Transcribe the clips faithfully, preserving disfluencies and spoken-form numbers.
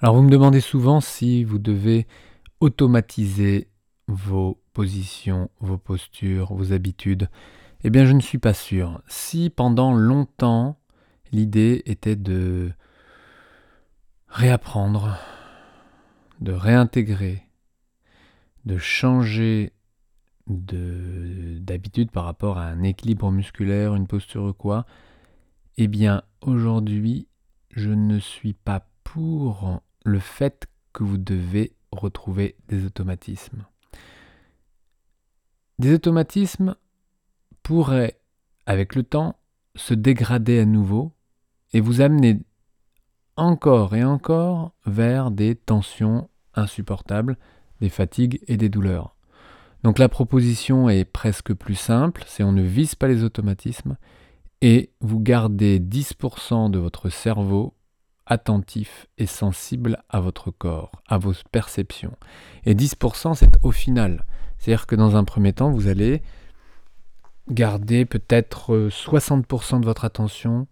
Alors vous me demandez souvent si vous devez automatiser vos positions, vos postures, vos habitudes. Eh bien je ne suis pas sûr. Si pendant longtemps l'idée était de réapprendre, de réintégrer, de changer de, d'habitude par rapport à un équilibre musculaire, une posture ou quoi, eh bien aujourd'hui je ne suis pas pour le fait que vous devez retrouver des automatismes. Des automatismes pourraient, avec le temps, se dégrader à nouveau et vous amener encore et encore vers des tensions insupportables, des fatigues et des douleurs. Donc la proposition est presque plus simple, c'est on ne vise pas les automatismes et vous gardez dix pour cent de votre cerveau attentif et sensible à votre corps, à vos perceptions. Et dix pour cent c'est au final. C'est-à-dire que dans un premier temps, vous allez garder peut-être soixante pour cent de votre attention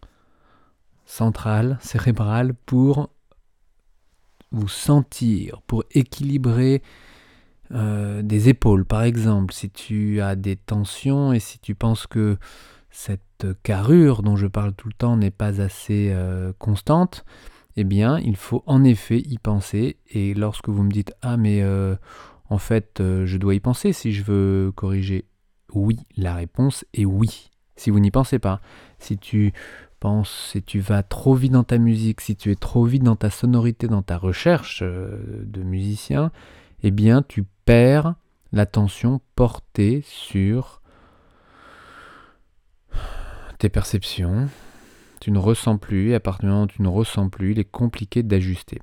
centrale, cérébrale, pour vous sentir, pour équilibrer euh, des épaules, par exemple. Si tu as des tensions et si tu penses que cette carrure dont je parle tout le temps n'est pas assez euh, constante, eh bien, il faut en effet y penser. Et lorsque vous me dites « Ah, mais euh, en fait, euh, je dois y penser si je veux corriger », oui, la réponse est oui. Si vous n'y pensez pas, si tu penses, si tu vas trop vite dans ta musique, si tu es trop vite dans ta sonorité, dans ta recherche euh, de musicien, eh bien, tu perds l'attention portée sur tes perceptions, tu ne ressens plus, et à partir du moment où tu ne ressens plus, il est compliqué d'ajuster.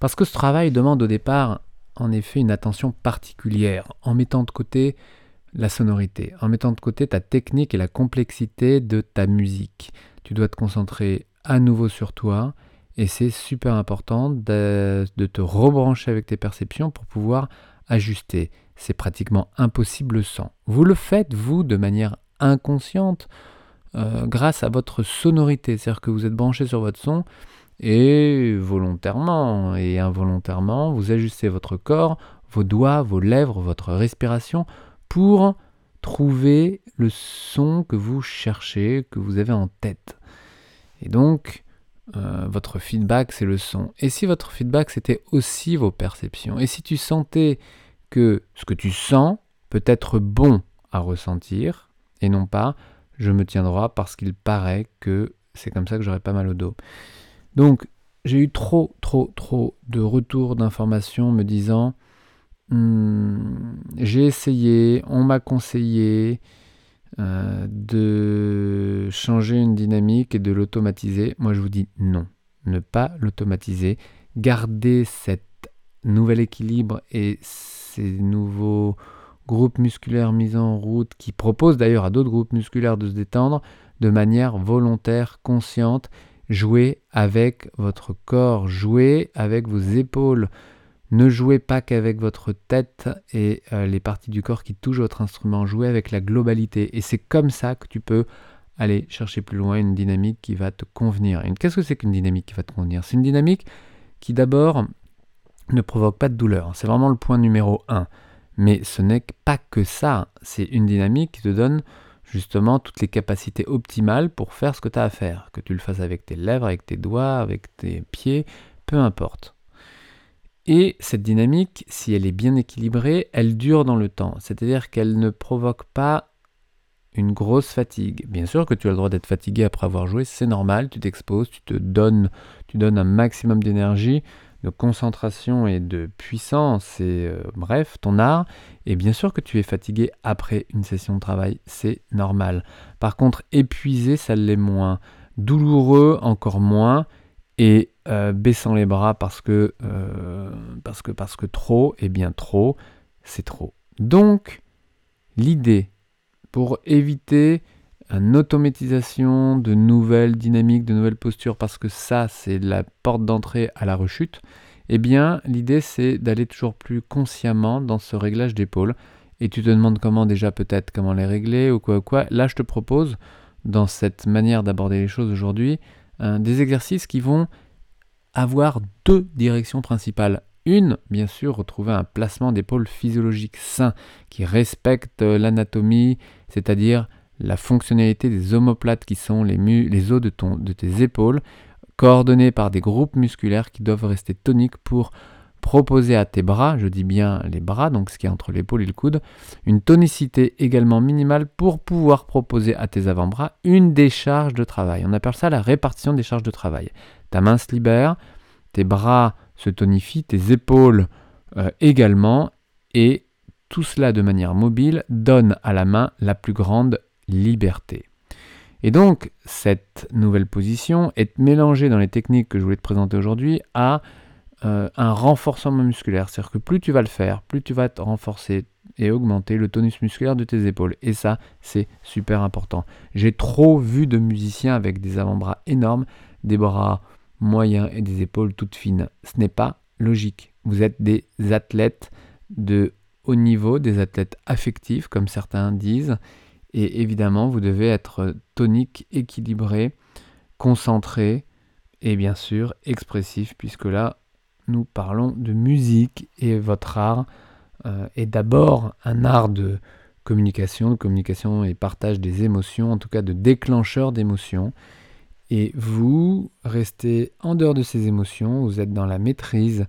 Parce que ce travail demande au départ, en effet, une attention particulière, en mettant de côté la sonorité, en mettant de côté ta technique et la complexité de ta musique. Tu dois te concentrer à nouveau sur toi, et c'est super important de, de te rebrancher avec tes perceptions pour pouvoir ajuster. C'est pratiquement impossible sans. Vous le faites, vous, de manière inconsciente, Euh, grâce à votre sonorité, c'est-à-dire que vous êtes branché sur votre son et volontairement et involontairement, vous ajustez votre corps, vos doigts, vos lèvres, votre respiration pour trouver le son que vous cherchez, que vous avez en tête. Et donc, euh, votre feedback, c'est le son. Et si votre feedback, c'était aussi vos perceptions, et si tu sentais que ce que tu sens peut être bon à ressentir et non pas je me tiens droit parce qu'il paraît que c'est comme ça que j'aurai pas mal au dos. Donc, j'ai eu trop, trop, trop de retours d'informations me disant hmm, j'ai essayé, on m'a conseillé euh, de changer une dynamique et de l'automatiser. Moi, je vous dis non, ne pas l'automatiser. Gardez cet nouvel équilibre et ces nouveaux groupes musculaires mis en route, qui propose d'ailleurs à d'autres groupes musculaires de se détendre de manière volontaire, consciente. Jouez avec votre corps, jouez avec vos épaules. Ne jouez pas qu'avec votre tête et euh, les parties du corps qui touchent votre instrument. Jouez avec la globalité. Et c'est comme ça que tu peux aller chercher plus loin une dynamique qui va te convenir. Et qu'est-ce que c'est qu'une dynamique qui va te convenir ? C'est une dynamique qui d'abord ne provoque pas de douleur. C'est vraiment le point numéro un. Mais ce n'est pas que ça, c'est une dynamique qui te donne justement toutes les capacités optimales pour faire ce que tu as à faire, que tu le fasses avec tes lèvres, avec tes doigts, avec tes pieds, peu importe. Et cette dynamique, si elle est bien équilibrée, elle dure dans le temps, c'est-à-dire qu'elle ne provoque pas une grosse fatigue. Bien sûr que tu as le droit d'être fatigué après avoir joué, c'est normal, tu t'exposes, tu te donnes, tu donnes un maximum d'énergie, de concentration et de puissance et euh, bref, ton art. Et bien sûr que tu es fatigué après une session de travail, c'est normal. Par contre, épuisé, ça l'est moins. Douloureux, encore moins. Et euh, baissant les bras parce que, euh, parce que, parce que trop, et bien trop, c'est trop. Donc, l'idée, pour éviter une automatisation de nouvelles dynamiques, de nouvelles postures, parce que ça, c'est la porte d'entrée à la rechute, eh bien, l'idée, c'est d'aller toujours plus consciemment dans ce réglage d'épaule. Et tu te demandes comment déjà, peut-être, comment les régler, ou quoi, ou quoi. Là, je te propose, dans cette manière d'aborder les choses aujourd'hui, hein, des exercices qui vont avoir deux directions principales. Une, bien sûr, retrouver un placement d'épaule physiologique sain qui respecte l'anatomie, c'est-à-dire la fonctionnalité des omoplates qui sont les, mu- les os de, ton, de tes épaules, coordonnés par des groupes musculaires qui doivent rester toniques pour proposer à tes bras, je dis bien les bras, donc ce qui est entre l'épaule et le coude, une tonicité également minimale pour pouvoir proposer à tes avant-bras une décharge de travail. On appelle ça la répartition des charges de travail. Ta main se libère, tes bras se tonifient, tes épaules euh, également, et tout cela de manière mobile donne à la main la plus grande liberté. Et donc, cette nouvelle position est mélangée dans les techniques que je voulais te présenter aujourd'hui à Euh, un renforcement musculaire, c'est-à-dire que plus tu vas le faire, plus tu vas te renforcer et augmenter le tonus musculaire de tes épaules. Et ça, c'est super important. J'ai trop vu de musiciens avec des avant-bras énormes, des bras moyens et des épaules toutes fines. Ce n'est pas logique. Vous êtes des athlètes de haut niveau, des athlètes affectifs, comme certains disent. Et évidemment, vous devez être tonique, équilibré, concentré et bien sûr expressif, puisque là, nous parlons de musique et votre art euh, est d'abord un art de communication, de communication et partage des émotions, en tout cas de déclencheur d'émotions. Et vous restez en dehors de ces émotions, vous êtes dans la maîtrise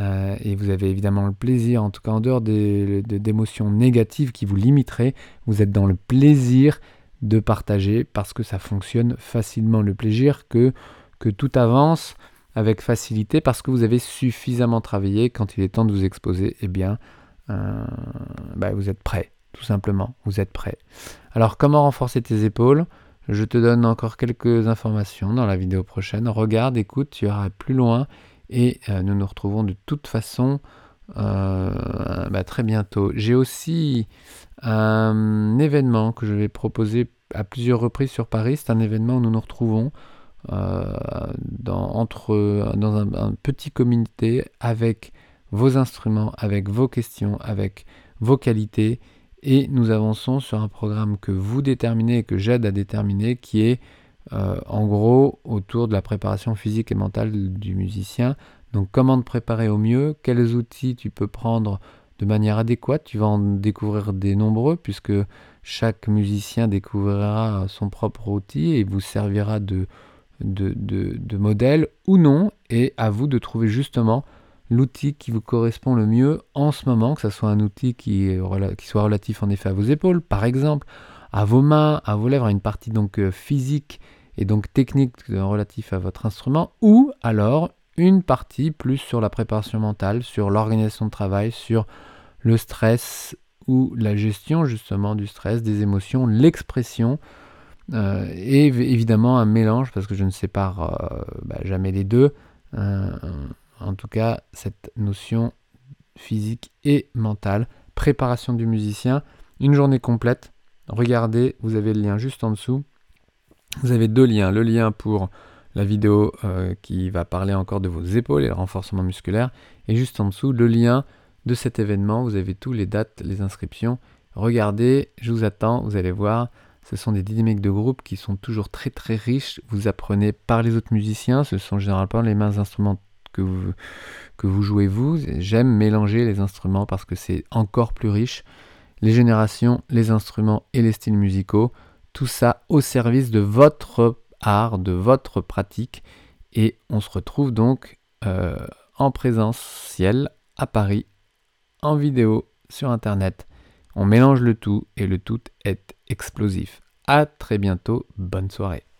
euh, et vous avez évidemment le plaisir, en tout cas en dehors des, des, d'émotions négatives qui vous limiteraient, vous êtes dans le plaisir de partager parce que ça fonctionne facilement, le plaisir que, que tout avance avec facilité parce que vous avez suffisamment travaillé. Quand il est temps de vous exposer, eh bien, euh, bah vous êtes prêt, tout simplement, vous êtes prêt. Alors, comment renforcer tes épaules? Je te donne encore quelques informations dans la vidéo prochaine. Regarde, écoute, tu iras plus loin et euh, nous nous retrouvons de toute façon euh, bah, très bientôt. J'ai aussi un événement que je vais proposer à plusieurs reprises sur Paris. C'est un événement où nous nous retrouvons Euh, dans, entre, dans un, un petit comité avec vos instruments, avec vos questions, avec vos qualités, et nous avançons sur un programme que vous déterminez et que j'aide à déterminer, qui est euh, en gros autour de la préparation physique et mentale du musicien. Donc comment te préparer au mieux, quels outils tu peux prendre de manière adéquate, tu vas en découvrir des nombreux puisque chaque musicien découvrira son propre outil et vous servira de De, de, de modèle ou non, et à vous de trouver justement l'outil qui vous correspond le mieux en ce moment, que ce soit un outil qui, est, qui soit relatif en effet à vos épaules, par exemple, à vos mains, à vos lèvres, à une partie donc physique et donc technique relatif à votre instrument, ou alors une partie plus sur la préparation mentale, sur l'organisation de travail, sur le stress ou la gestion justement du stress, des émotions, l'expression, Euh, et évidemment un mélange parce que je ne sépare euh, bah, jamais les deux, euh, en tout cas cette notion physique et mentale, préparation du musicien, une journée complète. Regardez, vous avez le lien juste en dessous, vous avez deux liens, le lien pour la vidéo euh, qui va parler encore de vos épaules et le renforcement musculaire, et juste en dessous le lien de cet événement, vous avez tous les dates, les inscriptions. Regardez, je vous attends, vous allez voir. Ce sont des dynamiques de groupe qui sont toujours très très riches. Vous apprenez par les autres musiciens. Ce sont généralement les mêmes instruments que vous, que vous jouez vous. J'aime mélanger les instruments parce que c'est encore plus riche. Les générations, les instruments et les styles musicaux. Tout ça au service de votre art, de votre pratique. Et on se retrouve donc euh, en présentiel à Paris, en vidéo, sur Internet. On mélange le tout et le tout est explosif. À très bientôt, bonne soirée.